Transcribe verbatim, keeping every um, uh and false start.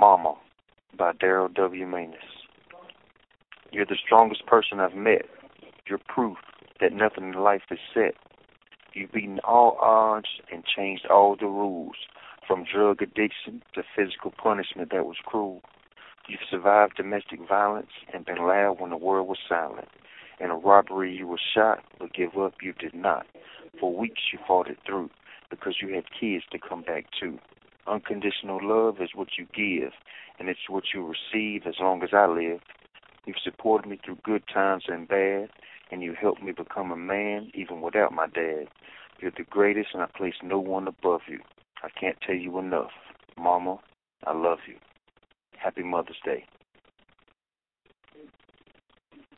Mama by Daryl W. Maness. You're the strongest person I've met. You're proof that nothing in life is set. You've beaten all odds and changed all the rules, from drug addiction to physical punishment that was cruel. You've survived domestic violence and been loud when the world was silent. In a robbery, you were shot, but give up you did not. For weeks, you fought it through because you had kids to come back to. Unconditional love is what you give, and it's what you receive as long as I live. You've supported me through good times and bad, and you helped me become a man even without my dad. You're the greatest, and I place no one above you. I can't tell you enough. Mama, I love you. Happy Mother's Day.